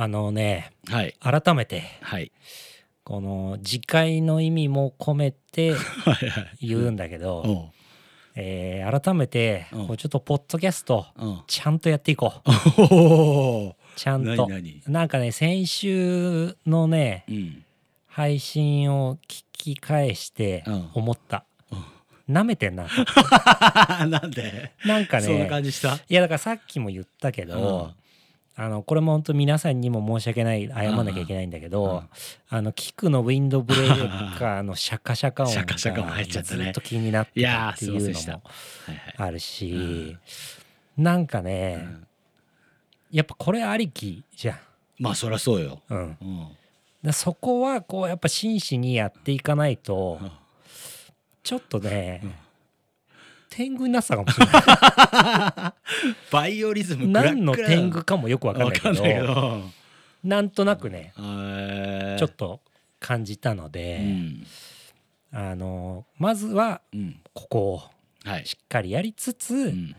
はい、改めて、はい、この自戒の意味も込めて言うんだけど、はいはい、改めてこうちょっとポッドキャストちゃんとやっていこう。ちゃんとなんかね、先週のね、うん、配信を聞き返して思った。なめてんな。なんで？なんかね、そんな感じした。いやだからさっきも言ったけど、これも本当皆さんにも申し訳ない、謝んなきゃいけないんだけど、キクのウィンドブレーカーのシャカシャカ音がずっと気になってたっていうのもあるし、なんかね、やっぱこれありきじゃん。まあそりゃそうよ。うん。だそこはこうやっぱ真摯にやっていかないと、ちょっとね、天狗になってたかもしれない。バイオリズム何の天狗かもよく分かんないけど、なんとなくね、ちょっと感じたので、うん、まずはここをしっかりやりつつ、うん、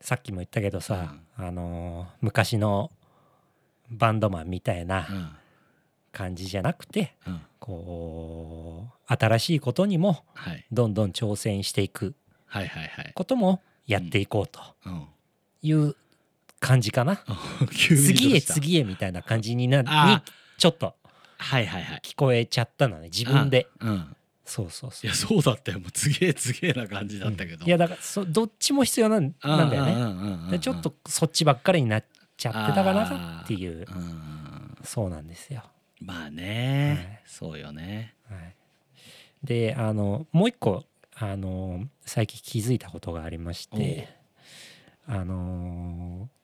さっきも言ったけどさ、うん、昔のバンドマンみたいな感じじゃなくて、うん、こう新しいことにもどんどん挑戦していくこともやっていこうという感じかな。次へ次へみたいな感じにちょっと聞こえちゃったのね、自分で。そうそうそう。いやそうだったよ、もう次へ次へな感じだったけど、いやだからどっちも必要なんだよね。でちょっとそっちばっかりになっちゃってたかなっていう。そうなんですよ。まあね、はい、そうよね、はい、でもう一個最近気づいたことがありまして、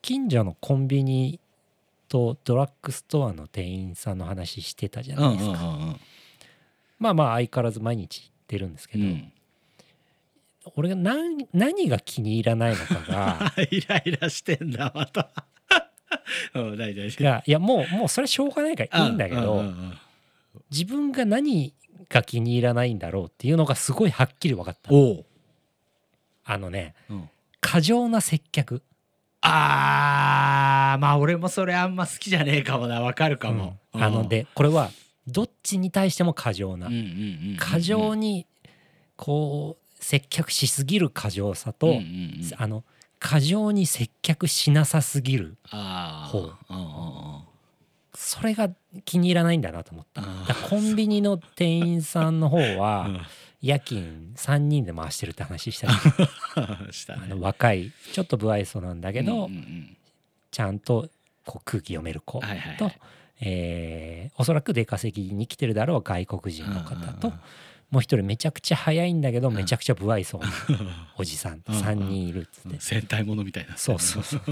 近所のコンビニとドラッグストアの店員さんの話してたじゃないですか、うんうんうん、まあまあ相変わらず毎日行ってるんですけど、うん、俺が何が気に入らないのかがイライラしてんだまたいやもうそれしょうがないからいいんだけど、自分が何が気に入らないんだろうっていうのがすごいはっきり分かった。過剰な接客。まあ俺もそれあんま好きじゃねえかもな。分かるかも。でこれはどっちに対しても過剰な、過剰にこう接客しすぎる過剰さと、過剰に接客しなさすぎる方、それが気に入らないんだなと思った。だコンビニの店員さんの方は夜勤3人で回してるって話したね。若いちょっと不愛想なんだけど、ちゃんとこう空気読める子と、おそらく出稼ぎに来てるだろう外国人の方と、もう一人めちゃくちゃ早いんだけどめちゃくちゃ不愛想なおじさん3人いるっつって、戦隊ものみたいな。そうそうそう。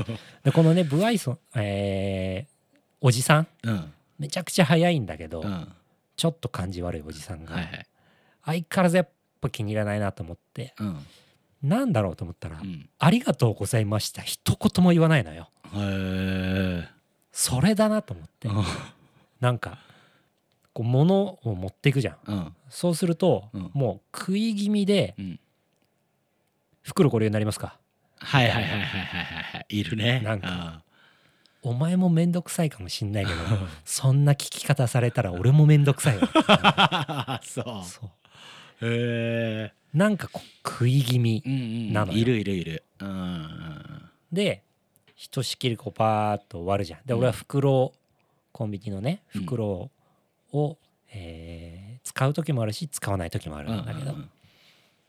でこのね不愛想、おじさん、めちゃくちゃ早いんだけど、ちょっと感じ悪いおじさんが相変わらずやっぱ気に入らないなと思って、なんだろうと思ったら、ありがとうございました一言も言わないのよ。それだなと思って、なんかこう物を持っていくじゃん、そうすると、もう食い気味で、袋ご利用になりますか、はいはいはいはいはい、いるね。なんか、お前もめんどくさいかもしんないけどそんな聞き方されたら俺もめんどくさいわそうへえ、なんかこう食い気味なのよ、いるいるいる。でひとしきりこうパーッと終わるじゃん。で俺は袋、コンビニのね袋を使う時もあるし使わない時もあるんだけど、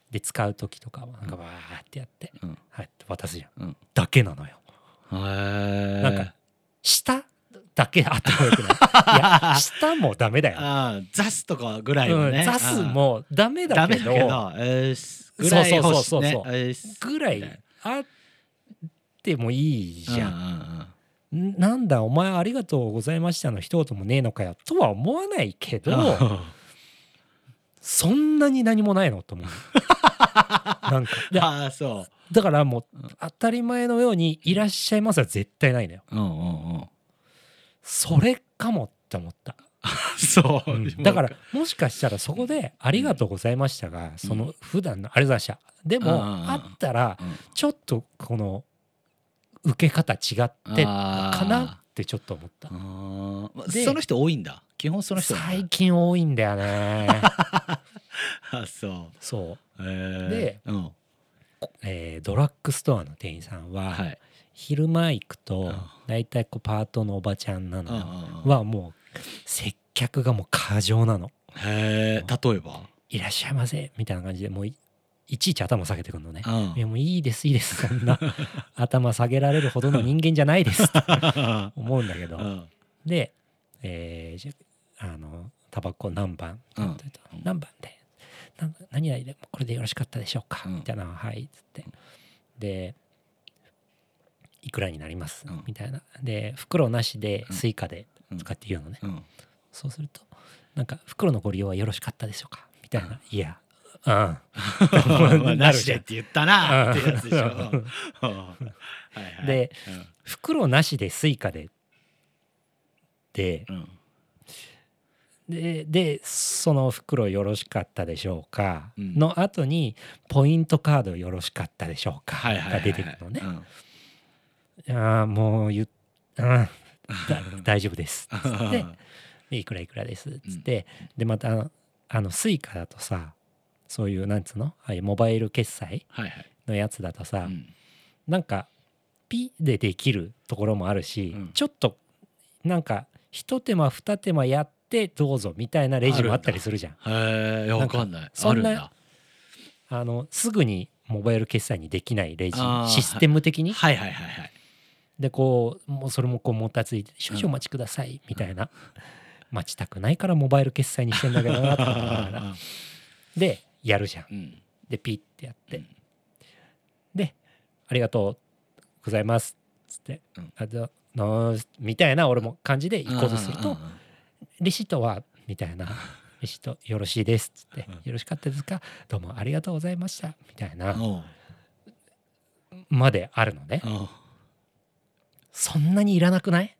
で使う時とかはなんかバーってやって、はい、渡すじゃん、だけなのよ。なんか舌だけあったらよくない？いや舌もダメだよ。ザスとかぐらいのね、ザスもダメだけど、ぐらい欲しいね、ぐらいあってもいいじゃん、なんだお前ありがとうございましたの一言もねえのかよとは思わないけど、そんなに何もないのと思うなんかそうだからもう当たり前のようにいらっしゃいますは絶対ないのよ、それかもって思った。そう、だからもしかしたらそこでありがとうございましたが、その普段のありがとうございましたでもあったらちょっとこの受け方違ってかなってちょっと思った。あでその人多いんだ。基本その人最近多いんだよねあそう、で、うんドラッグストアの店員さんは、はい、昼間行くとだいたいパートのおばちゃんなのはもう接客がもう過剰なの。へー、例えばいらっしゃいませみたいな感じでもういちいち頭下げてくるのね、うん、いやもういいですいいですそんな頭下げられるほどの人間じゃないですって思うんだけど、うん、で、タバコ何番、うん、何番で何々でこれでよろしかったでしょうか、うん、みたいなはいつってでいくらになります、うん、みたいなで袋なしでスイカで使って言うのね、うんうん、そうするとなんか袋のご利用はよろしかったでしょうかみたいな、うん、いやうん、なしでって言ったなってやつでしょはい、で、うん、袋なしでスイカでで、うん、でその袋よろしかったでしょうか、うん、の後にポイントカードよろしかったでしょうかが出てくるのね、はいはいはいうん、ああもう大丈夫ですっつってでいくらいくらですっつって、うん、でまたスイカだとさそういうなんつうの、はい、モバイル決済のやつだとさ、はいはいうん、なんかピッでできるところもあるし、うん、ちょっとなんか一手間二手間やってどうぞみたいなレジもあったりするじゃん。へえ、わかんない。そんなあるんだ。すぐにモバイル決済にできないレジシステム的に、はい、はいはいはいはい。でこうもうそれもこうもたついて少々お待ちくださいみたいな、うん、待ちたくないからモバイル決済にしてんだけどなとかで。やるじゃん、うん、でピッてやって、うん、でありがとうございますつって、うん、あとのみたいな俺も感じで行こうとするとレシートはみたいなレシートよろしいですつってよろしかったですかどうもありがとうございましたみたいなまであるのね。そんなにいらなくない？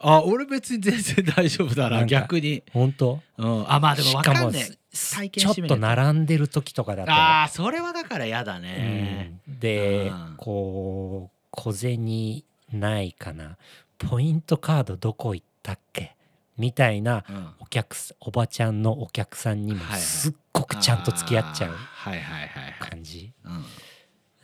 あ俺別に全然大丈夫だな逆に本当、うん、あまあでも分かんねえちょっと並んでる時とかだとあそれはだからやだね、うん、で、うん、こう小銭ないかなポイントカードどこ行ったっけみたいなおばちゃんのお客さんにもすっごくちゃんと付き合っちゃう感じ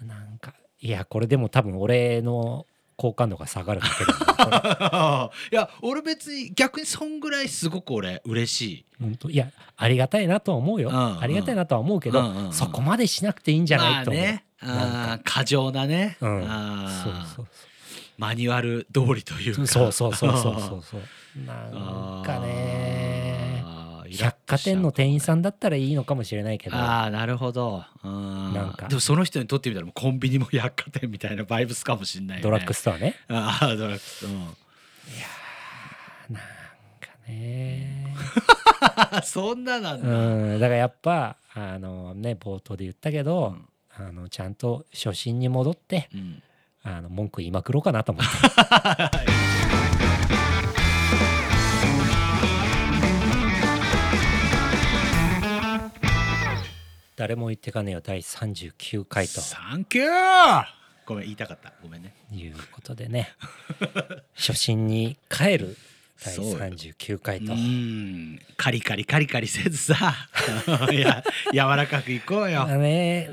なんかいやこれでも多分俺の好感度が下がるだけだいや俺別に逆にそんぐらいすごく俺嬉しい。本当いやありがたいなとは思うよ、うんうん、ありがたいなとは思うけど、うんうんうん、そこまでしなくていいんじゃないと思う、まあね、なんか過剰なね、うん、あそうそうそうマニュアル通りというかそうそうそうそうなんかね百貨店の店員さんだったらいいのかもしれないけどああなるほどなんかでもその人にとってみたらもうコンビニも百貨店みたいなバイブスかもしれないよね。ドラッグストアねああドラッグストア、うん、いやなんかねそんななんだ、うん、だからやっぱね冒頭で言ったけど、うん、ちゃんと初心に戻って、うん、文句言いまくろうかなと思って誰も言ってかねえよ第39回とサンキューごめん言いたかったごめんねいうことでね初心に帰る第39回とうんカリカリカリカリせずさいや柔らかくいこうよだね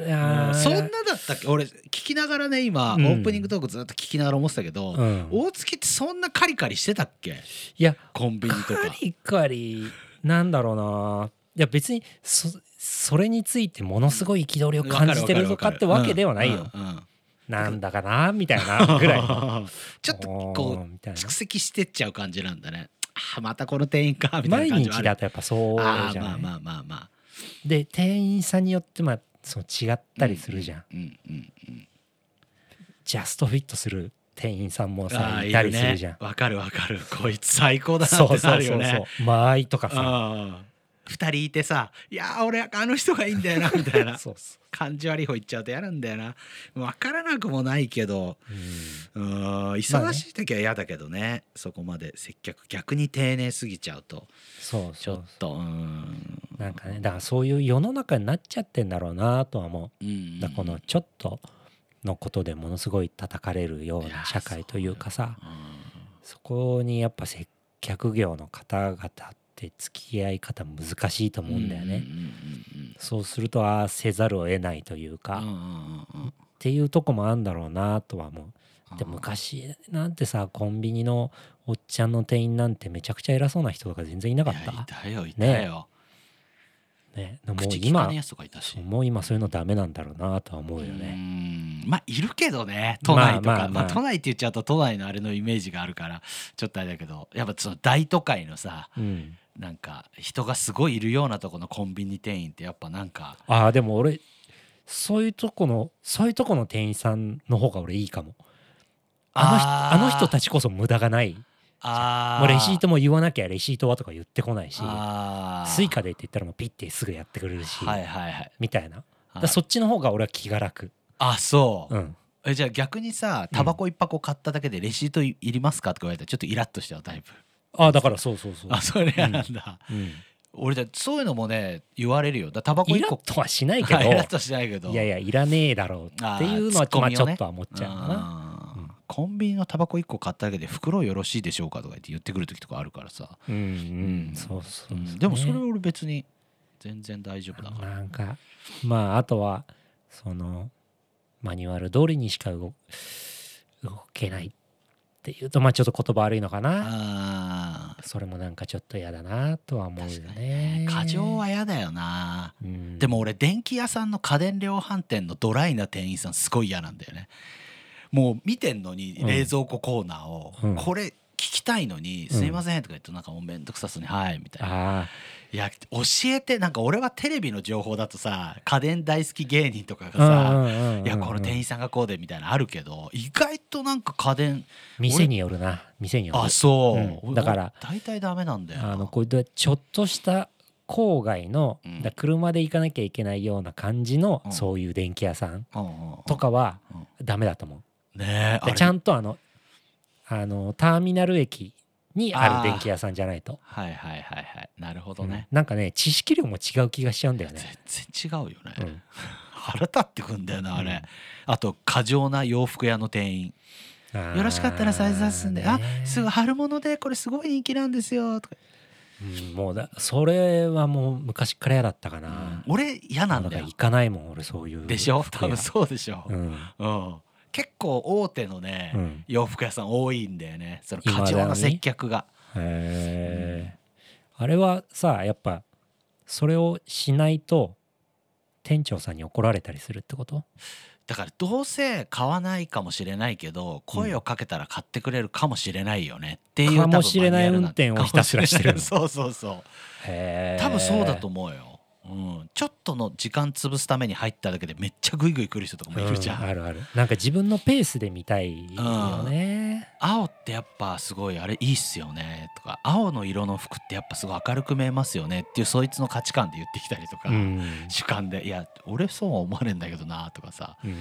そんなだったっけ俺聞きながらね今、うん、オープニングトークずっと聞きながら思ってたけど、うん、大月ってそんなカリカリしてたっけ。いやコンビニとかカリカリなんだろうないや別にそれについてものすごい憤りを感じてるとかってわけではないよ、うんうんうん、なんだかなみたいなぐらいちょっとこう蓄積してっちゃう感じなんだね。あまたこの店員かみたいな感じ毎日だとやっぱそうじゃない。あまあまあまあまあで店員さんによってまあその違ったりするじゃん、うんうんうん、ジャストフィットする店員さんもさいたりするじゃん。わかるわかるこいつ最高だなってなるよね。そうそうそう間合いとかさ2人いてさ「いや俺あの人がいいんだよな」みたいなそうそう感じ悪い方言っちゃうと嫌なんだよな。分からなくもないけど忙しい時は嫌だけどね、まあね、そこまで接客逆に丁寧すぎちゃうとそうそうそうちょっとなんかねだからそういう世の中になっちゃってんだろうなとは思う、うんうんうん、だからこのちょっとのことでものすごい叩かれるような社会というかさ、そこにやっぱ接客業の方々って付き合い方難しいと思うんだよね。そうするとああせざるを得ないというかっていうとこもあるんだろうなとは思う。で昔なんてさコンビニのおっちゃんの店員なんてめちゃくちゃ偉そうな人とか全然いなかった。いたよね、でも口利かないやつとかいたし、もう今そういうのダメなんだろうなとは思うよね。まあいるけどね、都内とか、まあ、都内って言っちゃうと都内のあれのイメージがあるからちょっとあれだけど、やっぱその大都会のさ、うん、なんか人がすごいいるようなとこのコンビニ店員ってやっぱなんか、ああでも俺そういうとこの店員さんの方が俺いいかも。あの人たちこそ無駄がない。もうレシートも言わなきゃレシートはとか言ってこないし、スイカでって言ったらもうピッてすぐやってくれるし、はいはいはい、みたいな。だそっちの方が俺は気が楽。あそう、うん、じゃあ逆にさタバコ1箱買っただけでレシートいりますかとか言われたらちょっとイラッとしちゃうタイプ。あだからそうあそれ嫌なんだ、うんうん、俺じゃそういうのもね言われるよ。だタバコ1個イラッとはしないけどイラッとしないけどいやいやいらねえだろうっていうのは、ねまあ、ちょっとは思っちゃうかな。コンビニのタバコ1個買っただけで袋よろしいでしょうかとか言ってくる時とかあるからさ、うんうん、そうそうですね。でもそれ俺別に全然大丈夫だからなんかまああとはそのマニュアル通りにしか 動けないっていうとまあちょっと言葉悪いのかな。それもなんかちょっと嫌だなとは思うよね。過剰は嫌だよな、うん、でも俺電気屋さんの家電量販店のドライな店員さんすごい嫌なんだよね。もう見てんのに冷蔵庫コーナーを、うん、これ聞きたいのに、うん、すいませんとか言うとなんかもうめんどくさそうにはいみたいな。いや教えて、なんか俺はテレビの情報だとさ家電大好き芸人とかがさいやこの店員さんがこうでみたいなあるけど、意外となんか家電店によるな。店による。あそう、うん、だから大体ダメなんだよな。これちょっとした郊外の、うん、だ車で行かなきゃいけないような感じの、うん、そういう電気屋さんとかはダメだと思うね。でちゃんとあのターミナル駅にある電気屋さんじゃないと。はいはいはいはい、なるほどね、うん、なんかね知識量も違う気がしちゃうんだよね。全然違うよね、うん、腹立ってくんだよなあれ、うん、あと過剰な洋服屋の店員、よろしかったらサイズ出すんで、あすぐ春物でこれすごい人気なんですよとか、うん、もうだそれはもう昔から嫌だったかな、うん、俺嫌なんだよ。行かないもん俺そういうでしょ。多分そうでしょ、うん、うん結構大手のね、うん、洋服屋さん多いんだよねその過剰な接客が。へえ、うん、あれはさやっぱそれをしないと店長さんに怒られたりするってことだから、どうせ買わないかもしれないけど声をかけたら買ってくれるかもしれないよねっていう、うん、かもしれない運転をひたすらしてるそうへえ多分そうだと思うよ。うん、ちょっとの時間潰すために入っただけでめっちゃグイグイ来る人とかもいるじゃん、うん、あるある。なんか自分のペースで見たいよね、うん、青ってやっぱすごいあれいいっすよねとか、青の色の服ってやっぱすごい明るく見えますよねっていうそいつの価値観で言ってきたりとか、うん、主観でいや俺そうは思われんだけどなとかさ、うんうん、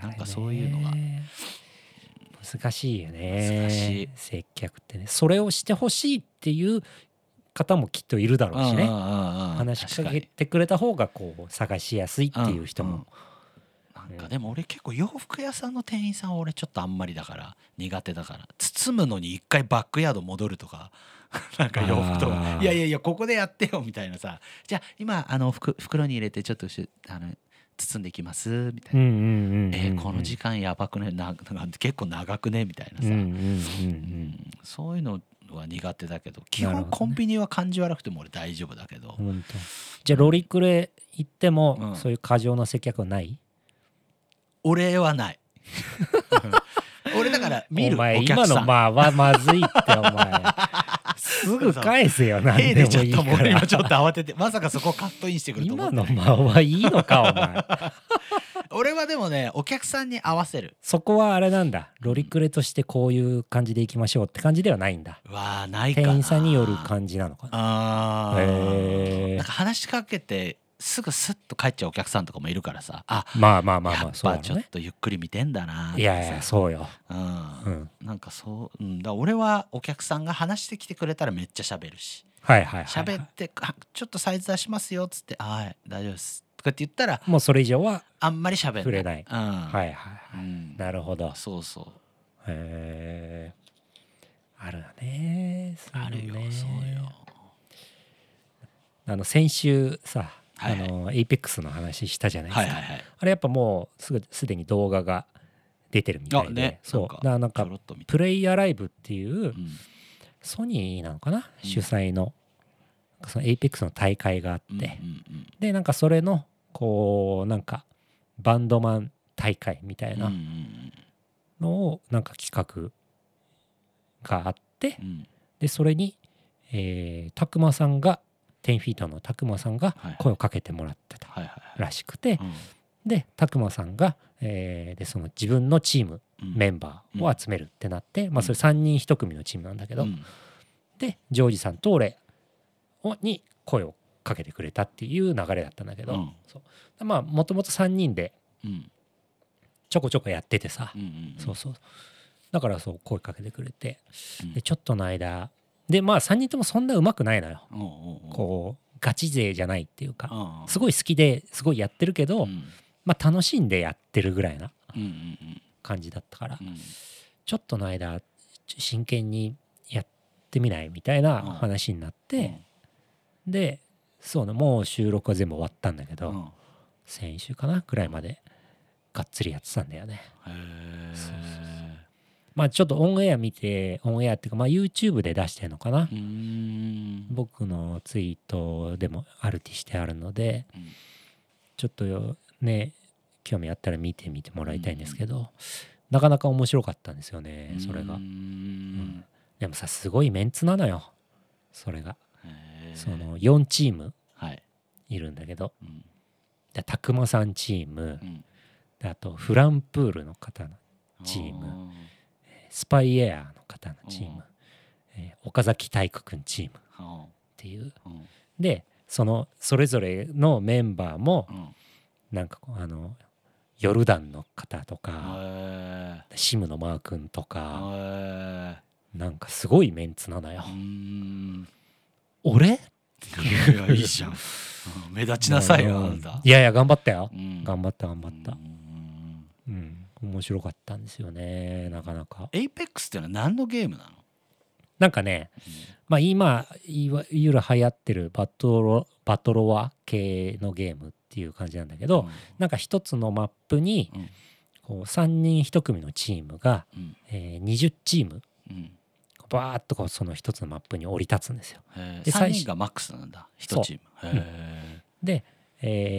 なんかそういうのが難しいよね。難しい接客ってね。それをしてほしいっていう方もきっといるだろうしね。話しかけてくれた方がこう探しやすいっていう人も、うんうん、なんかでも俺結構洋服屋さんの店員さんは俺ちょっとあんまりだから苦手だから、包むのに一回バックヤード戻るとかなんか洋服とかいやいやいやここでやってよみたいなさ、じゃあ今袋に入れてちょっと包んでいきますみたいな、この時間やばくねなんて結構長くねみたいなさ、うんうんうんうん、そういうのは苦手だけど基本コンビニは感じ悪くても俺大丈夫だけど、ね、じゃあロリクレ行っても、うん、そういう過剰な接客はない？俺はない俺だから見るお前お客さん今のまあはまずいってお前すぐ返せよなんでもいいから。今ちょっと慌ててまさかそこカットインしてくると思って今のまはいいのかお前俺はでもねお客さんに合わせる。そこはあれなんだ、ロリクレとしてこういう感じでいきましょうって感じではないんだ。わーないかな、店員さんによる感じなのかな。あーなんか話しかけてすぐスッと帰っちゃうお客さんとかもいるからさ、あまあやっぱちょっとゆっくり見てんだなって。いやいやそうよ、うんうん、なんかそう、うん、だ俺はお客さんが話してきてくれたらめっちゃ喋るし、はいはいはい、喋ってちょっとサイズ出しますよっつってはい大丈夫ですかって言ったらもうそれ以上はあんまり喋れない、うん、はいはい、うん、なるほど、そうそう、へえ、あるよね、あるよ、そうよ。先週さ、はいはい、APEX の話したじゃないですか、はいはいはい、あれやっぱもうすでに動画が出てるみたいで、ね、そうなんかプレイヤーライブっていう、うん、ソニーなのかな、うん、主催のその APEX の大会があって、うんうんうん、でなんかそれのこうなんかバンドマン大会みたいなのをなんか企画があって、うん、でそれにたくまさんが10フィートのたくまさんが声をかけてもらってたらしくて、でたくまさんがでその自分のチームメンバーを集めるってなって、まあそれ3人1組のチームなんだけど、でジョージさんと俺に声をかけてくれたっていう流れだったんだけど、そうまあもともと3人でちょこちょこやっててさ、そうそうだからそう声かけてくれて、でちょっとの間でまあ3人ともそんな上手くないのよ、おうおう、こうガチ勢じゃないっていうか、おうおう、すごい好きですごいやってるけど、うん、まあ楽しんでやってるぐらいな感じだったから、うんうんうん、ちょっとの間真剣にやってみないみたいな話になって、うん、でそうね、もう収録は全部終わったんだけど、うん、先週かなくらいまでがっつりやってたんだよね。へー、そうそうそう、まあ、ちょっとオンエア見て、オンエアっていうかまあ YouTube で出してるのかな、僕のツイートでもアルティしてあるので、ちょっとね興味あったら見てみてもらいたいんですけど、なかなか面白かったんですよねそれが、うん、でもさすごいメンツなのよそれが、その4チームいるんだけど、たくまさんチーム、あとフランプールの方のチーム、スパイエアの方のチーム、岡崎体育くんチームっていう、でそれぞれのメンバーもなんかヨルダンの方とかシムのマー君とか、なんかすごいメンツなのよ。俺？いいじゃん目立ちなさいよあんた。いやいや頑張ったよ、頑張った頑張った、うん、面白かったんですよねなかなか。 APEX ってのは何のゲームなの？なんかね、うん、まあ今いわゆる流行ってるバトロワ系のゲームっていう感じなんだけど、うん、なんか一つのマップにこう3人1組のチームが、うん20チーム、うん、バーっとこうその一つのマップに降り立つんですよ。で3人がマックスなんだ1チーム。へえ、うん、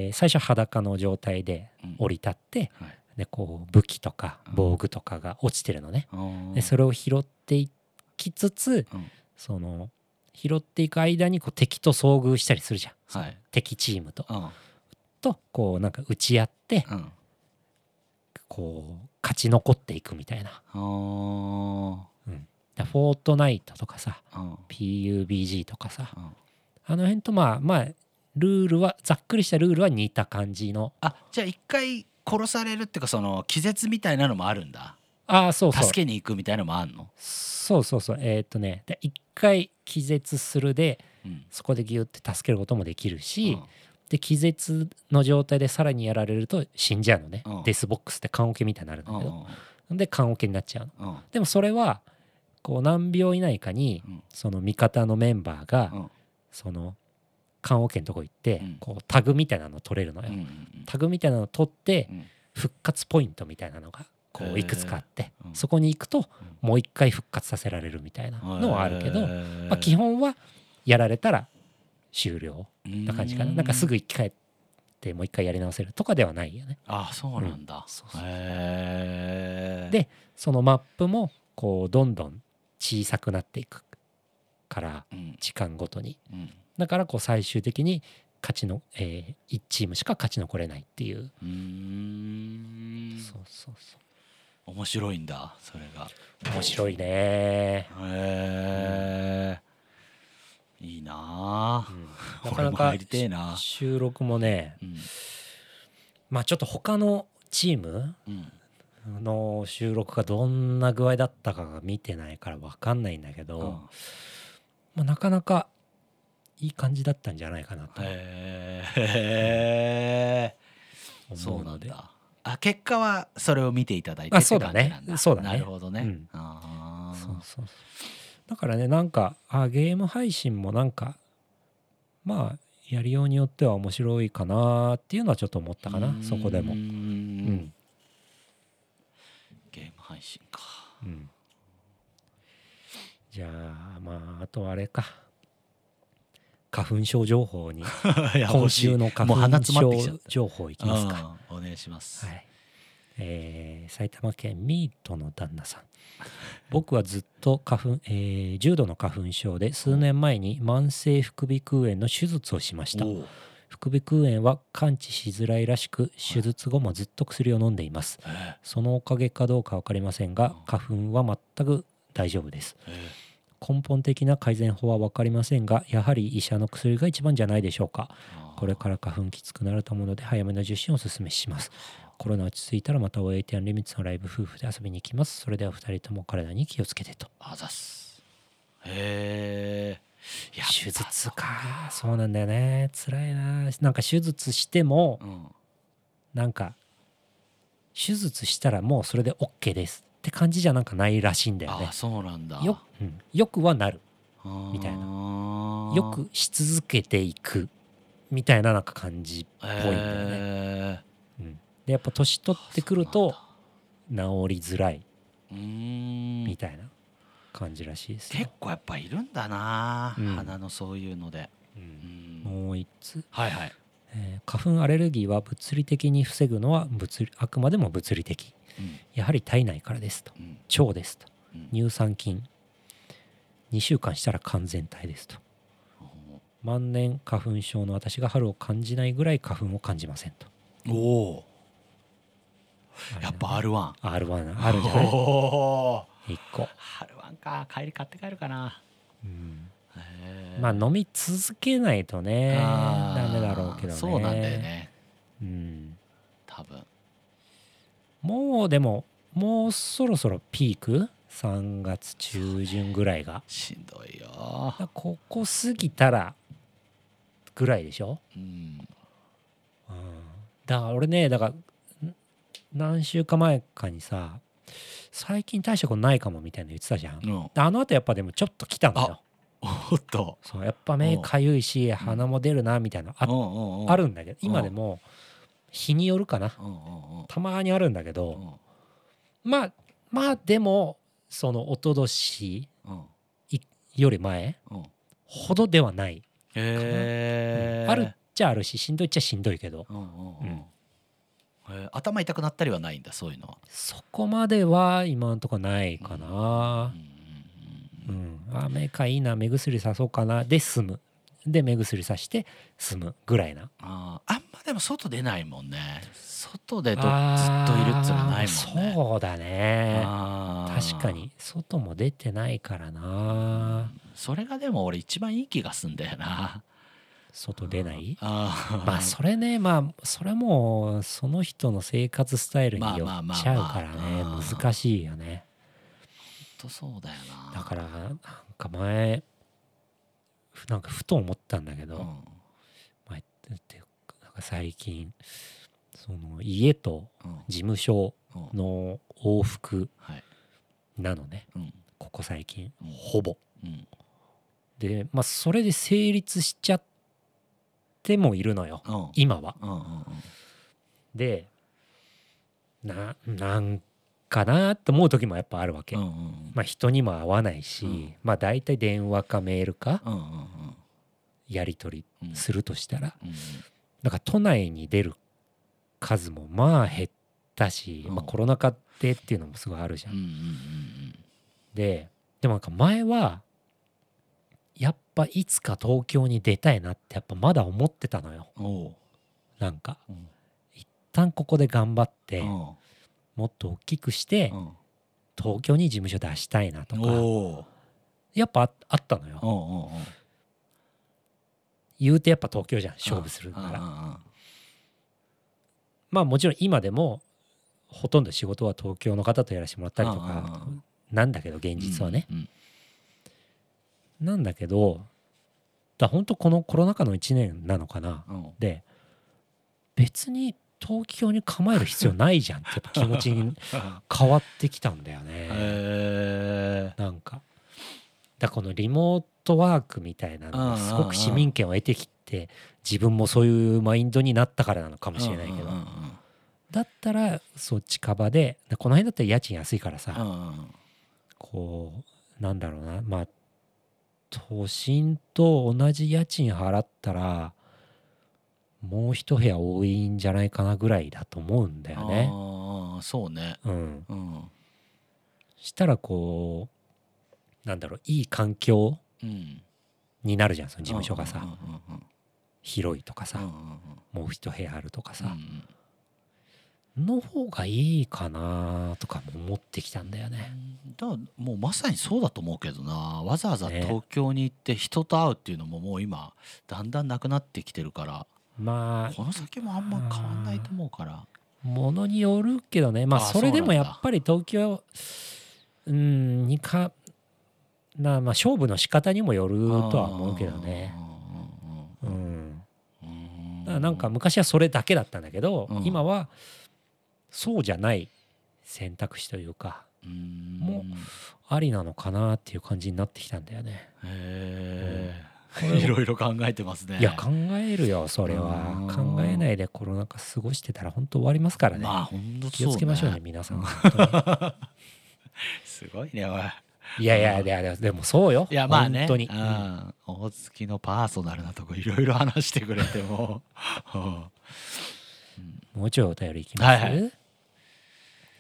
で、最初裸の状態で降り立って、うんはい、でこう武器とか防具とかが落ちてるのね、うん、でそれを拾っていきつつ、うん、その拾っていく間にこう敵と遭遇したりするじゃん、はい、敵チームと、うん、とこうなんか打ち合って、うん、こう勝ち残っていくみたいな、うんうん、だフォートナイトとかさ、うん、PUBG とかさ、うん、あの辺とまあルールはざっくりしたルールは似た感じの。あ、じゃあ一回殺されるっていうかその気絶みたいなのもあるんだ。ああそうそう、助けに行くみたいなのもあるの。そうそうそう、ね一回気絶するで、うん、そこでギュって助けることもできるし、うん、で気絶の状態でさらにやられると死んじゃうのね、うん、デスボックスって棺桶みたいになるんだけど、うん、で棺桶になっちゃうの、うん、でもそれはこう何秒以内かに、うん、その味方のメンバーが、うん、その缶オケのとこ行って、うん、こうタグみたいなの取れるのよ、うんうん、タグみたいなの取って、うん、復活ポイントみたいなのがこういくつかあって、そこに行くともう一回復活させられるみたいなのはあるけど、まあ、基本はやられたら終了な感じかな。なんかすぐ生き返ってもう一回やり直せるとかではないよね。ああそうなんだ、うん、そうそう。でそのマップもこうどんどん小さくなっていくから、うん、時間ごとに、うん、だからこう最終的に1チームしか勝ち残れないっていう。そうそうそう、面白いんだそれが。面白いね。へえ、うん、いいな、うん、なかなか入りてえな。収録もね、うん、まあちょっと他のチームの収録がどんな具合だったかが見てないから分かんないんだけど、うんまあ、なかなかいい感じだったんじゃないかなと。へえ、うん、そうなんだ。あ、結果はそれを見ていただいてって感じなんだ。あ、そうだね。なるほどね、うん、あ、そうそう。だからね、なんかゲーム配信もなんかまあやりようによっては面白いかなっていうのはちょっと思ったかな、そこでも、うん、ゲーム配信か、うん、じゃあまああとあれか、花粉症情報に今週の花粉症情報いきますか。お願いします、はい。埼玉県ミートの旦那さん、僕はずっと花粉、重度の花粉症で数年前に慢性副鼻腔炎の手術をしました。副鼻腔炎は完治しづらいらしく、手術後もずっと薬を飲んでいます。そのおかげかどうか分かりませんが、花粉は全く大丈夫です。根本的な改善法は分かりませんが、やはり医者の薬が一番じゃないでしょうか。これから花粉きつくなると思うので、早めの受診をお勧めします。コロナ落ち着いたらまたOAT&リミッツのライブ夫婦で遊びに行きます。それでは2人とも体に気をつけてと。あざす。へえ。手術か。そうなんだよね。辛いな。なんか手術しても、うん、なんか手術したらもうそれで OK ですって感じじゃなんかないらしいんだよね。あ、そうなんだ。うん、よくはなるみたいな。よくし続けていくみたいななんか感じっぽいんだよね。うん。でやっぱ年取ってくると治りづらいみたいな感じらしいですよ。結構やっぱいるんだな、うん、鼻のそういうので、うんうん、もう一つ、はいはい。花粉アレルギーは物理的に防ぐのはあくまでも物理的、うん、やはり体内からですと、うん、腸ですと、うん、乳酸菌2週間したら完全体ですと、うん、万年花粉症の私が春を感じないぐらい花粉を感じませんと。おー、やっぱ R1 あるじゃない。お1個 R1 か。帰り買って帰るかな、うん、まあ飲み続けないとねダメだろうけどね。そうなんだよね、うん、多分もうでももうそろそろピーク3月中旬ぐらいがしんどいよ。ここ過ぎたらぐらいでしょ、うんうん、だから俺ね、だから何週間前かにさ、最近大したことないかもみたいな言ってたじゃん、うん、あの後やっぱでもちょっと来たのよ。おっと。そうやっぱ目かゆいし鼻も出るなみたいな あるんだけど、今でも日によるかな、たまにあるんだけど、まあでもそのおととしより前ほどではないかな、うん、あるっちゃあるし、しんどいっちゃしんどいけど、うん頭痛くなったりはないんだ、そういうのは。そこまでは今のところないかな、うんうんうん、あ、目かいいな、目薬さそうかなで済む、で目薬さして済むぐらいな。 あんまでも外出ないもんね。外でずっといるってのはないもんね。そうだね、確かに外も出てないからな、うん、それがでも俺一番いい気がすんだよな、外出ない。まあそれね、まあそれもその人の生活スタイルによっちゃうからね、難しいよね。本当そうだよな。だからなんか前なんかふと思ったんだけど、うん、前ってなんか最近その家と事務所の往復なのね、うんうん、ここ最近、うん、ほぼ、うん、でまあそれで成立しちゃってでもいるのよ、うん、今は、うんうんうん、で なんかなと思う時もやっぱあるわけ、うんうんうん、まあ人にも会わないし、うん、まあ大体電話かメールか、うんうんうん、やり取りするとしたら、うんうん、なんか都内に出る数もまあ減ったし、うんまあ、コロナ禍でっていうのもすごいあるじゃん、うんうんうん、でもなんか前はやっぱいつか東京に出たいなってやっぱまだ思ってたのよ。なんか、うん、一旦ここで頑張ってもっと大きくして東京に事務所出したいなとかやっぱあったのよ。言うてやっぱ東京じゃん、勝負するから。まあもちろん今でもほとんど仕事は東京の方とやらせてもらったりとかなんだけど、現実はね、うんうんうん、なんだけどだ本当このコロナ禍の1年なのかな、うん、で別に東京に構える必要ないじゃんってやっぱ気持ちに変わってきたんだよねなんかだこのリモートワークみたいなのがすごく市民権を得てきて自分もそういうマインドになったからなのかもしれないけどだったらそう近場でこの辺だったら家賃安いからさこうなんだろうなまあ都心と同じ家賃払ったらもう一部屋多いんじゃないかなぐらいだと思うんだよね。ああ、そうね。うん。うん。したらこうなんだろういい環境になるじゃんその事務所がさ、うん、広いとかさ、うん、もう一部屋あるとかさ、うん、の方がいいかなとかも思ってきたんだよね。だからもうまさにそうだと思うけどなわざわざ東京に行って人と会うっていうのももう今だんだんなくなってきてるから。まあ、この先もあんま変わんないと思うからものによるけどね、まあ、それでもやっぱり東京にかなまあ勝負の仕方にもよるとは思うけどねだからなんか昔はそれだけだったんだけど今はそうじゃない選択肢というかもありなのかなっていう感じになってきたんだよねへえいろいろ考えてますねいや考えるよそれは考えないでコロナ禍過ごしてたら本当終わりますからね、まあ本当そうね、気をつけましょうね皆さんすごいねおいいやいやいやでもそうよいやまあね本当に、うん、大月のパーソナルなとこいろいろ話してくれてももうちょいお便りいきます、はいはい、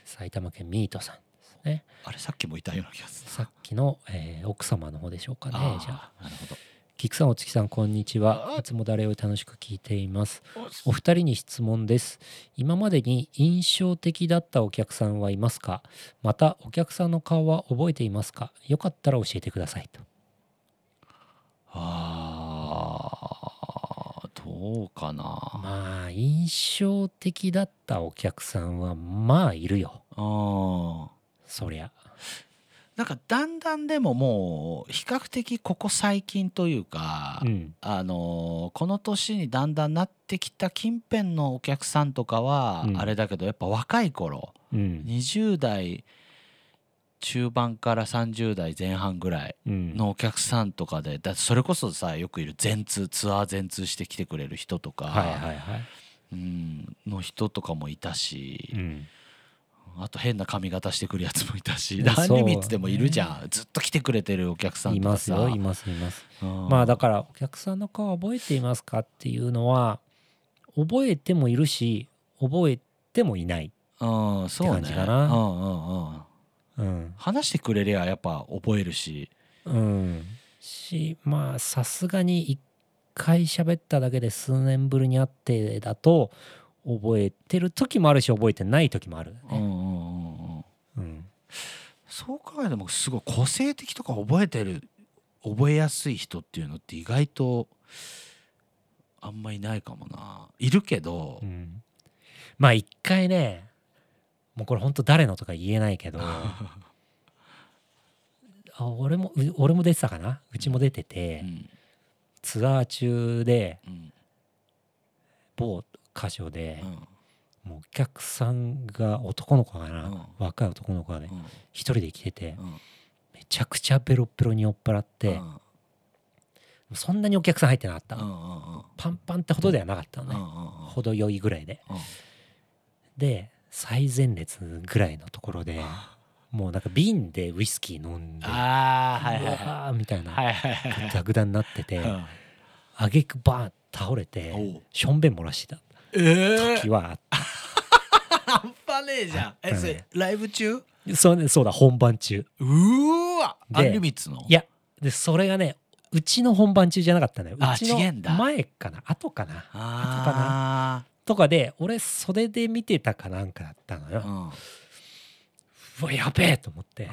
埼玉県ミートさんですねあれさっきもいたような気がするさっきの、奥様の方でしょうかねじゃあなるほど菊さんお月さんこんにちはいつも誰を楽しく聞いていますお二人に質問です今までに印象的だったお客さんはいますかまたお客さんの顔は覚えていますかよかったら教えてくださいとどうかなまあ印象的だったお客さんはまあいるよあそりゃなんかだんだんでももう比較的ここ最近というか、うん、この年にだんだんなってきた近辺のお客さんとかはあれだけどやっぱ若い頃、うん、20代中盤から30代前半ぐらいのお客さんとかでだってそれこそさよくいるツアー全通して来てくれる人とか、はいはいはいうん、の人とかもいたし、うんあと変な髪型してくるやつもいたしダンリミッツでもいるじゃん、ね、ずっと来てくれてるお客さんとかさいますよいますいます、うん、まあだからお客さんの顔覚えていますかっていうのは覚えてもいるし覚えてもいないって感じかな、うんうんうんうん、話してくれりゃやっぱ覚えるし、うん、しまあさすがに一回喋っただけで数年ぶりに会ってだと覚えてる時もあるし覚えてない時もある、ねうんうんうんうん、そう考えてもすごい個性的とか覚えやすい人っていうのって意外とあんまいないかもないるけど、うん、まあ一回ねもうこれ本当誰のとか言えないけど俺も出てたかなうちも出てて、うん、ツアー中で、うん、某箇所で、うん、もうお客さんが男の子かな、うん、若い男の子がね、うん、一人で来てて、うん、めちゃくちゃベロッベロに酔っ払って、うん、そんなにお客さん入ってなかった、うんうんうん、パンパンってほどではなかったのね、うんうんうん、ほど良いぐらいで、うん、で最前列ぐらいのところで、うん、もうなんか瓶でウイスキー飲んであー、はいはいはい、うわーみたいな、はいはいはい、グダグダになってて、うん、挙句バーン倒れてしょんべん漏らしてた時はあんぱねえじゃんえそれライブ中そうだ本番中うわアンリミッツのいやでそれがねうちの本番中じゃなかったねうちの前かな後かな後かなとかで俺袖で見てたかなんかだったのよ、うん、うわやべえと思って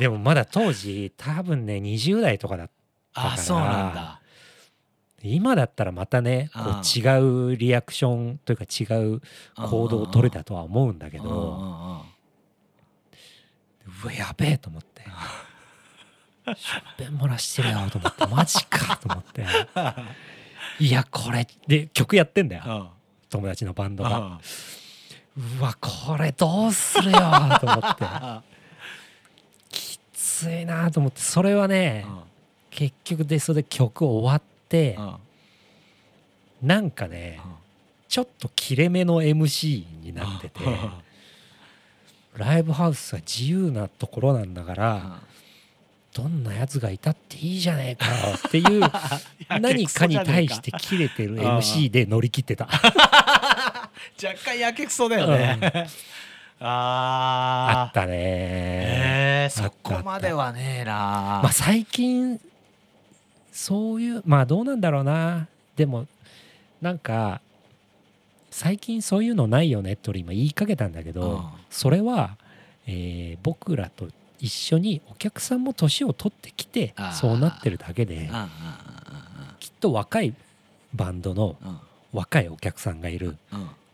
でもまだ当時多分ね20代とかだったからあそうなんだ今だったらまたねこう違うリアクションというか違う行動を取れたとは思うんだけどうわやべえと思ってべん漏らしてるよと思ってマジかと思っていやこれで曲やってんだよ、うん、友達のバンドが、うん、うわこれどうするよと思ってきついなと思って、それはね、うん、結局でそれで曲終わって、うん、なんかね、うん、ちょっと切れ目の MC になってて、うん、ライブハウスは自由なところなんだから、うんどんなやつがいたっていいじゃねえかっていう何かに対してキレてる MC で乗り切ってた若干やけくそだよね、うん、あったね、そこまではねえな、まあ、最近そういうまあどうなんだろうな、でもなんか最近そういうのないよねって俺今言いかけたんだけど、うん、それは、僕らと一緒にお客さんも年を取ってきてそうなってるだけで、きっと若いバンドの若いお客さんがいる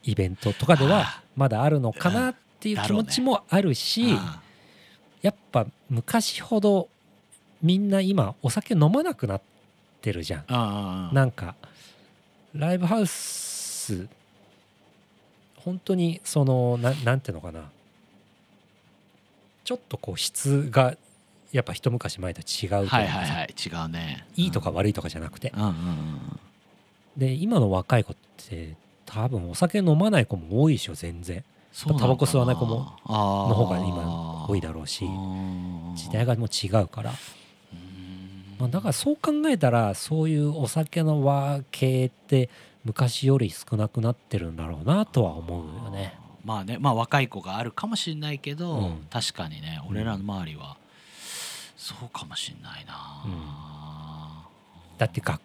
イベントとかではまだあるのかなっていう気持ちもあるし、やっぱ昔ほどみんな今お酒飲まなくなってるじゃん。なんかライブハウス本当にそのなんていうのかな、ちょっとこう質がやっぱ一昔前と違うというか、はいはいはい、違うね、いいとか悪いとかじゃなくて、うんうんうんうん、で今の若い子って多分お酒飲まない子も多いでしょ、全然タバコ吸わない子もの方が今多いだろうし、時代がもう違うから、まあ、だからそう考えたらそういうお酒の和系って昔より少なくなってるんだろうなとは思うよね。まあね、まあ、若い子があるかもしれないけど、うん、確かにね俺らの周りはそうかもしれないな、うん、だって楽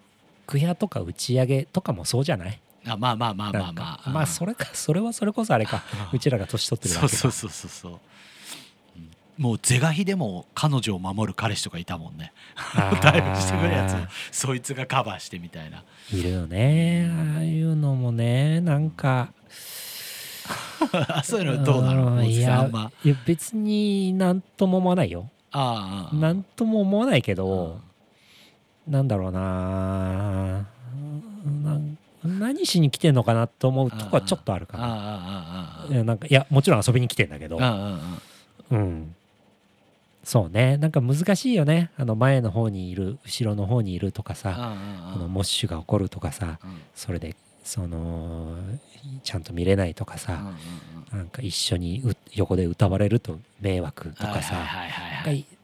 屋とか打ち上げとかもそうじゃない？あ、まあまあまあまあまあまあ、それか、それはそれこそあれかうちらが年取ってるわけだ。そうそうそうそう、もう是が非でも彼女を守る彼氏とかいたもんねダイブしてくるやつをそいつがカバーしてみたいな、いるよねああいうのもね、なんかそういうのどうなの？いや、別に何とも思わないよ。何とも思わないけど、なんだろうな、何しに来てんのかなと思うとこはちょっとあるかな。なんかいやもちろん遊びに来てんだけど、うん、そうね、なんか難しいよね。あの前の方にいる後ろの方にいるとかさ、あのモッシュが起こるとかさ、それで。そのちゃんと見れないとかさ、なんか一緒に横で歌われると迷惑とかさ、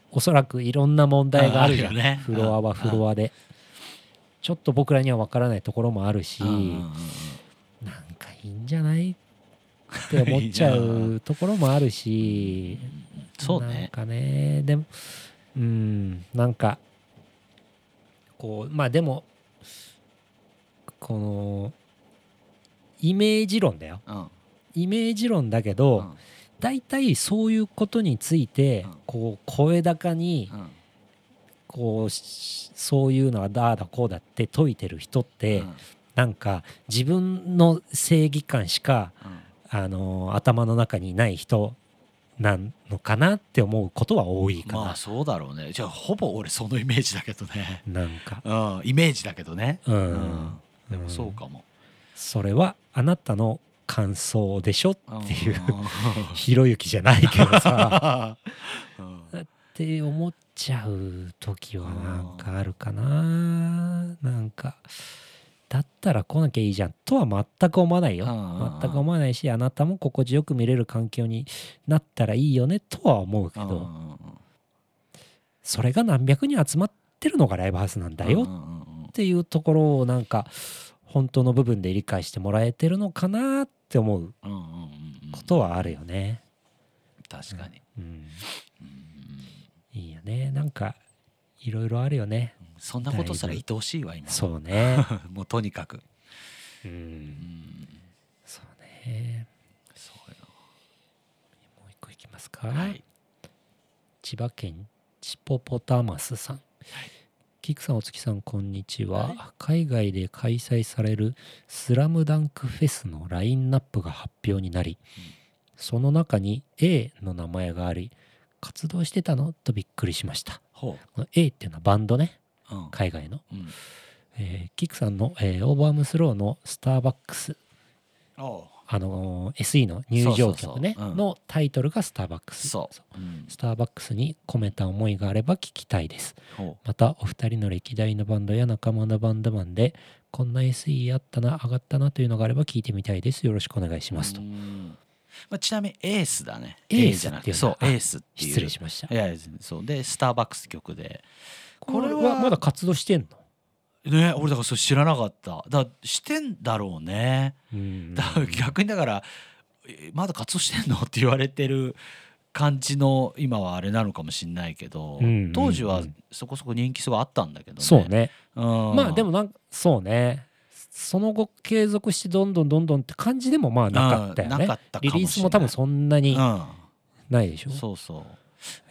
おそらくいろんな問題があるじゃん。フロアはフロアでちょっと僕らには分からないところもあるし、なんかいいんじゃないって思っちゃうところもあるし、なんかね、でもなんかこうまあでもこのイメージ論だよ、うん、イメージ論だけど、うん、だいたいそういうことについて、うん、こう声高に、うん、こうそういうのはだーだこうだって解いてる人って、うん、なんか自分の正義感しか、うん、頭の中にない人なんのかなって思うことは多いかな。まあそうだろうね。じゃあほぼ俺そのイメージだけどね。なんか、うん、イメージだけどね。うん、うん、でもそうかも。それはあなたの感想でしょっていうひろゆきじゃないけどさって思っちゃう時はなんかあるかな。なんかだったら来なきゃいいじゃんとは全く思わないよ。全く思わないし、あなたも心地よく見れる環境になったらいいよねとは思うけど、それが何百人集まってるのがライブハウスなんだよっていうところをなんか本当の部分で理解してもらえてるのかなって思うことはあるよね。確かに、うんうん、いいよね。なんかいろいろあるよね。そんなことしたら愛おしいわ今。そうねもうとにかく、うん、うん、そうね。そうよ。もう一個いきますか、はい、千葉県チポポタマスさん、はい、キクさん、おつきさん、こんにちは、はい、海外で開催されるスラムダンクフェスのラインナップが発表になり、うん、その中に A の名前があり、活動してたのとびっくりしました。この A っていうのはバンドね、うん、海外の、うん、キクさんの、オーバーアームスローのスターバックス、SE の入場曲ね、そうそうそう、うん、のタイトルがスターバックス、そうそう、うん、スターバックスに込めた思いがあれば聞きたいです。またお二人の歴代のバンドや仲間のバンドマンでこんな SE あったな、上がったなというのがあれば聞いてみたいです。よろしくお願いしますと。まあ、ちなみにエースだね。エースじゃなくて、そう、エースっていう。失礼しました。いや、そうでスターバックス曲で、これはまだ活動してんの？ね、俺だからそれ知らなかった。だからしてんだろうね。だから逆にだからまだ活動してんのって言われてる感じの今はあれなのかもしれないけど、うんうんうん、当時はそこそこ人気すごいあったんだけどね。そうね。うん、まあでもなんかそうね。その後継続してどんどんどんどんって感じでもまあなかったよね、うん、なかったかもしれない。リリースも多分そんなにないでしょ、うん、そうそ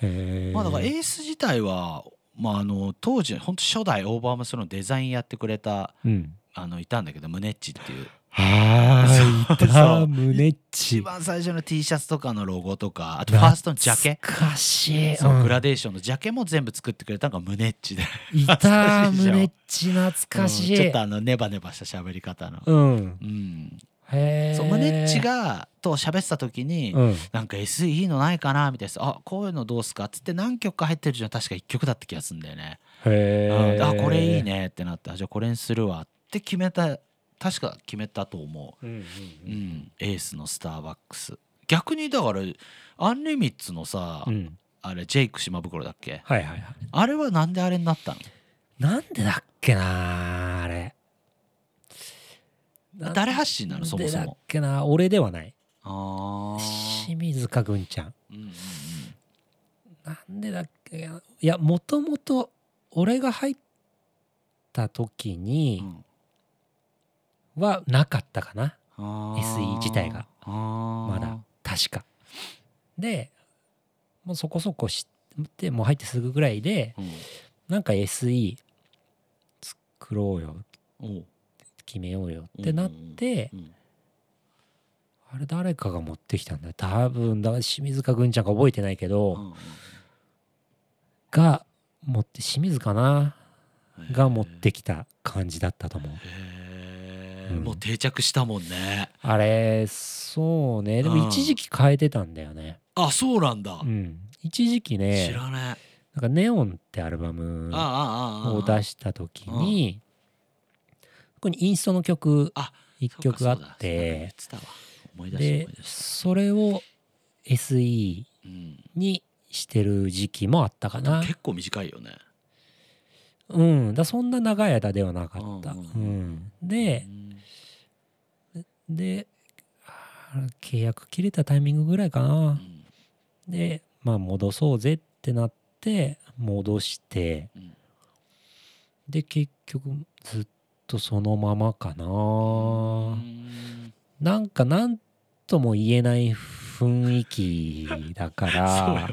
う、まあ、だからエース自体は、まあ、当時本当初代オーバーアームスローのデザインやってくれた、うん、いたんだけどムネッチっていう、はーいたムネッチ、一番最初の T シャツとかのロゴとか、あとファーストのジャケ、懐かしい、そう、うん、グラデーションのジャケも全部作ってくれたのがムネッチで、いたムネッチ懐かしい、うん、ちょっとネバネバした喋り方の、うん、うん、へえ、そうムネッチがと喋ってた時に、うん、なんか SE のないかなみたいな、あこういうのどうすかっつって何曲か入ってるじゃん、確か1曲だった気がするんだよね、へえ、うん、あこれいいねってなった、じゃあこれにするわって決めた、確か決めたと思う、うんうんうんうん、エースのスターバックス。逆にだからアンリミッツのさ、うん、あれジェイク島袋だっけ、はいはいはい、あれはなんであれになったの、なんでだっけな、あれ誰発信なのそもそも、なんでだっけな、俺ではない、あ清水かぐんちゃん、うんうんうん、なんでだっけ、いやもともと俺が入った時に、うん、はなかったかな、 SE 自体がまだ確かで、もうそこそこ知ってもう入ってすぐぐらいで、うん、なんか SE 作ろうよ、決めようよってなって、うんうんうん、あれ誰かが持ってきたんだ、多分だ清水か郡ちゃんか覚えてないけど、うんうん、が持って清水かなが持ってきた感じだったと思う。うん、もう定着したもんねあれ。そうね、でも一時期変えてたんだよね、うん、あそうなんだ、うん、一時期ね、知らない、なんかネオンってアルバムを出した時に、ここにインストの曲1曲あって、でそれを SE にしてる時期もあったかな、うん、結構短いよね、うん、だそんな長い間ではなかった、うんうん、で契約切れたタイミングぐらいかな、うん、でまあ戻そうぜってなって戻して、うん、で結局ずっとそのままかな、うん、なんかなんとも言えない雰囲気だから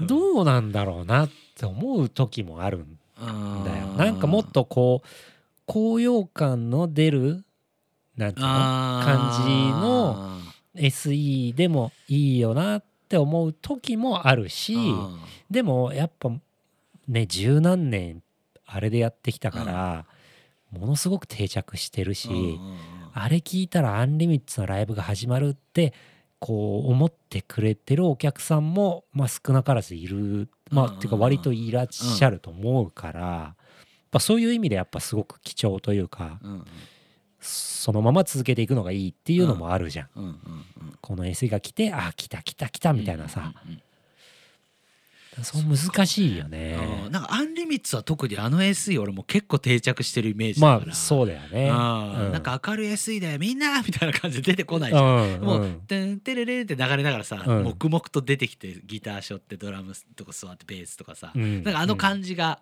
どうなんだろうなって思う時もあるんだよ。なんかもっとこう高揚感の出るなんていうの感じの SE でもいいよなって思う時もあるし、でもやっぱね十何年あれでやってきたからものすごく定着してるし、あれ聞いたらアンリミッツのライブが始まるってこう思ってくれてるお客さんもまあ少なからずいる、まあっていうか割といらっしゃると思うから、やっぱそういう意味でやっぱすごく貴重というか、そのまま続けていくのがいいっていうのもあるじゃん。この SE が来て、あ来た来た来たみたいなさ、そう難しいよね。なんかアンリミッツは特にあの SE 俺も結構定着してるイメージだから、まあそうだよね、うん、なんか明るい SE だよみんなみたいな感じで出てこないじゃん、うん、もうテンテレレって流れながらさ、うん、黙々と出てきてギター背負ってドラムとか座ってベースとかさ、うん、なんかあの感じが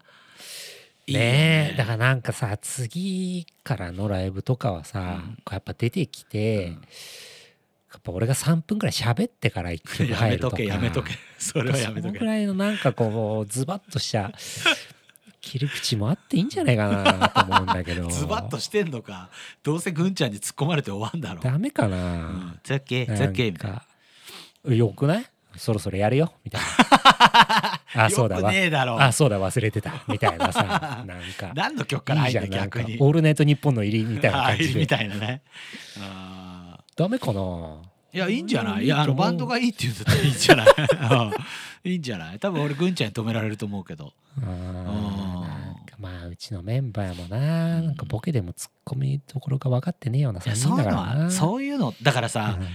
いいよね、ねえ、だからなんかさ次からのライブとかはさ、うん、やっぱ出てきて、うん、やっぱ俺が3分くらい喋ってから1曲入るとか、やめとけやめとけ、それはやめとけ、そのくらいのなんかこうズバッとした切り口もあっていいんじゃないかなと思うんだけどズバッとしてんのか、どうせぐんちゃんに突っ込まれて終わんだろ、ダメかな、ザッケーザッケーみたいな、よくないそろそろやるよみたいなあそうだわよくねえだろ。あそうだ忘れてたみたいなさなんか何の曲から入って逆にオールナイトニッポンの入りみたいな感じで入りみたいなね。あダメかな。いやいいんじゃない。いやあのバンドがいいって言うんだったらいいんじゃないいいんじゃない。多分俺ぐんちゃんに止められると思うけど。なんかまあうちのメンバーもななんかボケでもツッコミどころが分かってねえような3人だからな。いやそういうのだからさ、うん、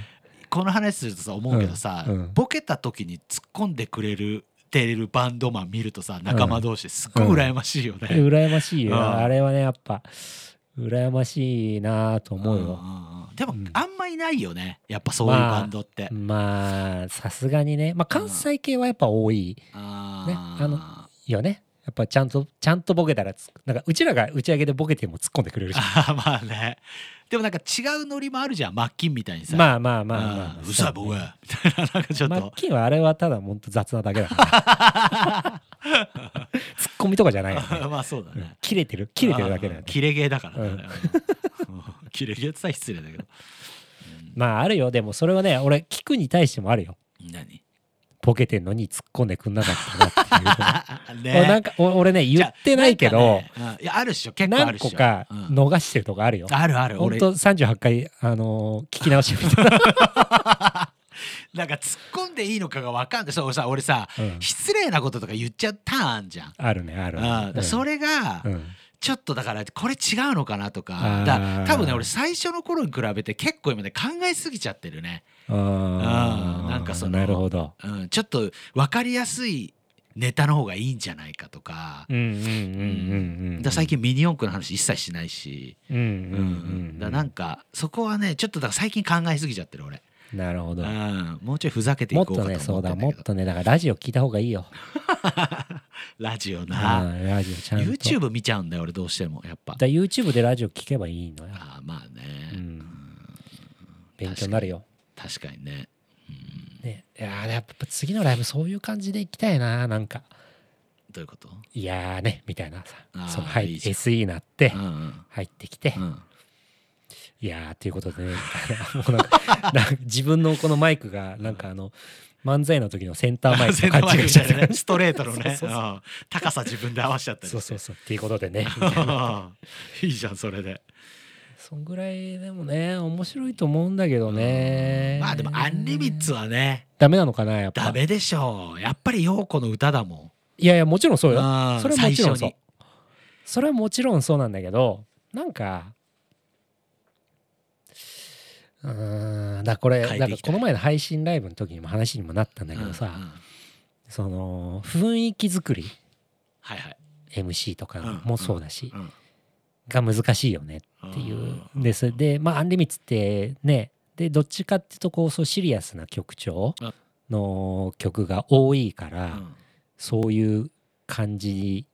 この話するとさ思うけどさ、うんうん、ボケた時に突っ込んでくれるバンドマン見るとさ仲間同士ですっごい羨ましいよね、うんうん、羨ましいよ、うん、あれはねやっぱ羨ましいなと思うよ、うんうん、でも、うん、あんまいないよねやっぱそういうバンドってまあさすがにね、まあ、関西系はやっぱ多い、うんね、あのよねやっぱちゃんとボケたらなんかうちらが打ち上げでボケても突っ込んでくれるしまあねでもなんか違うノリもあるじゃんマッキンみたいにさまあうるさい僕はみたいななんかちょっとマッキンはあれはただほんと雑なだけだからツッコミとかじゃないよねまあそうだねキレてるだけだよねキレゲーだからねキレゲーってさ失礼だけどまああるよでもそれはね俺聞くに対してもあるよ何ボケてんのに突っ込んでくんなかったなっていうねなんか俺ね言ってないけどいやあるっしょ結構あるっしょ何個か逃してるとかあるよ、うん、あるあるほんと38回、聞き直してみたなんか突っ込んでいいのかが分かんないそうさ俺さ、うん、失礼なこととか言っちゃうターンあんじゃんあるねある、うん、それが、うんちょっとだからこれ違うのかなとか多分ね俺最初の頃に比べて結構今ね考えすぎちゃってるねなんかそのなるほど、うん、ちょっと分かりやすいネタの方がいいんじゃないかとか最近ミニ四駆の話一切しないしなんかそこはねちょっとだから最近考えすぎちゃってる俺なるほど、うん、もうちょいふざけていこうかと思ってんだけどもっとねそうだもっとねだからラジオ聞いた方がいいよラジオなラジオちゃんと YouTube 見ちゃうんだよ俺どうしてもやっぱだ YouTube でラジオ聞けばいいのよあまあね、うん、勉強になるよ確かに ねいややっぱ次のライブそういう感じで行きたいななんかどういうこといやねみたいなさそのいい SE になって、うんうん、入ってきて、うんいやーということでね自分のこのマイクがなんか漫才の時のセンターマイクの感じがしちゃってストレートのねそう高さ自分で合わせちゃったりそうっていうことでねいいじゃんそれでそんぐらいでもね面白いと思うんだけどねまあでもアンリミッツはねダメなのかなやっぱダメでしょやっぱり陽子の歌だもんいやいやもちろんそうよそれはもちろんそうそれはもちろんそうなんだけどなんかだこれなんかこの前の配信ライブの時にも話にもなったんだけどさ、うんうん、その雰囲気作り、はいはい、MC とかもそうだし、うんうん、が難しいよねっていうです、うん、でまあアンリミッツってねでどっちかっていうとこうそうシリアスな曲調の曲が多いから、うん、そういう感じ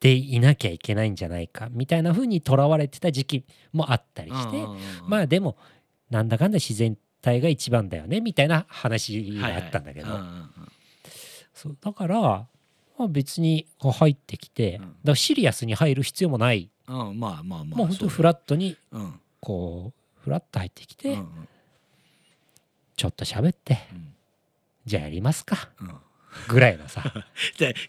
でいなきゃいけないんじゃないかみたいな風にとらわれてた時期もあったりして、うん、まあでもなんだかんだ自然体が一番だよねみたいな話があったんだけど、はいはいうんうん、そうだから、まあ、別にこう入ってきて、うん、だからシリアスに入る必要もない、うん、まあまあまあ、もう本当フラットにこう、うん、フラッと入ってきて、うんうん、ちょっと喋って、うん、じゃあやりますか、うん、ぐらいのさ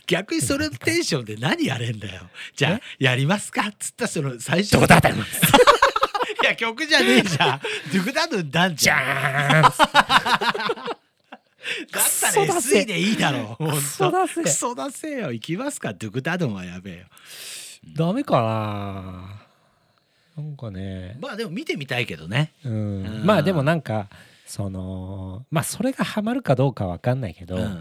逆にそれのテンションで何やれんだよじゃあやりますかっつったその最初のどうだったのいや曲じゃねえじゃんドゥクダドゥンダンじゃんだったら SE でいいだろうクソ出せよ行きますかドゥクダドゥンはやべえよダメかななんかねまあでも見てみたいけどねうんまあでもなんかそのまあそれがハマるかどうか分かんないけど、うんうんう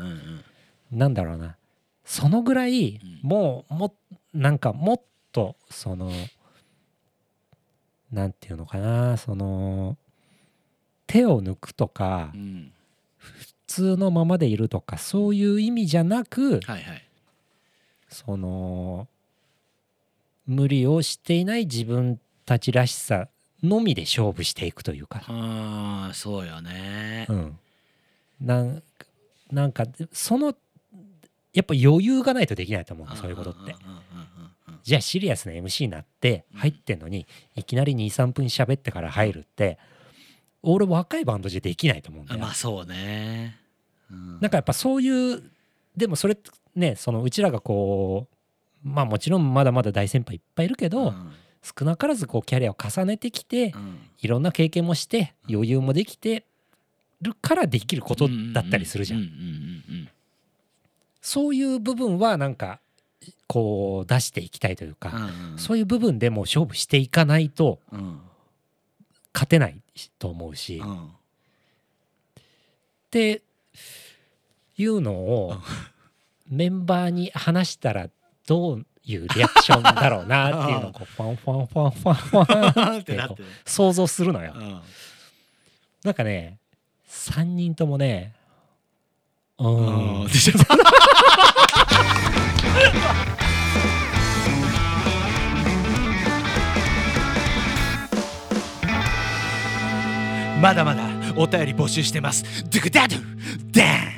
ん、なんだろうなそのぐらいもうなんかもっとそのなんていうのかなその手を抜くとか、うん、普通のままでいるとかそういう意味じゃなく、はいはい、その無理をしていない自分たちらしさのみで勝負していくというかあそうよね、うん、なんかそのやっぱ余裕がないとできないと思うそういうことってじゃあシリアスな MC になって入ってんのに、うん、いきなり 2,3 分喋ってから入るって俺若いバンドじゃできないと思うんだよ。まあそうね、うん、なんかやっぱそういうでもそれね、そのうちらがこう、まあもちろんまだまだ大先輩いっぱいいるけど、うん、少なからずこうキャリアを重ねてきて、うん、いろんな経験もして余裕もできてるからできることだったりするじゃん。そういう部分はなんかこう出していきたいというか、うん、そういう部分でもう勝負していかないと勝てないと思うし、うん、っていうのをメンバーに話したらどういうリアクションだろうなっていうのをこうファンファンファンファンファンって想像するのよ。なんかね3人ともねでしょまだまだお便り募集してます。ドゥクダドゥダン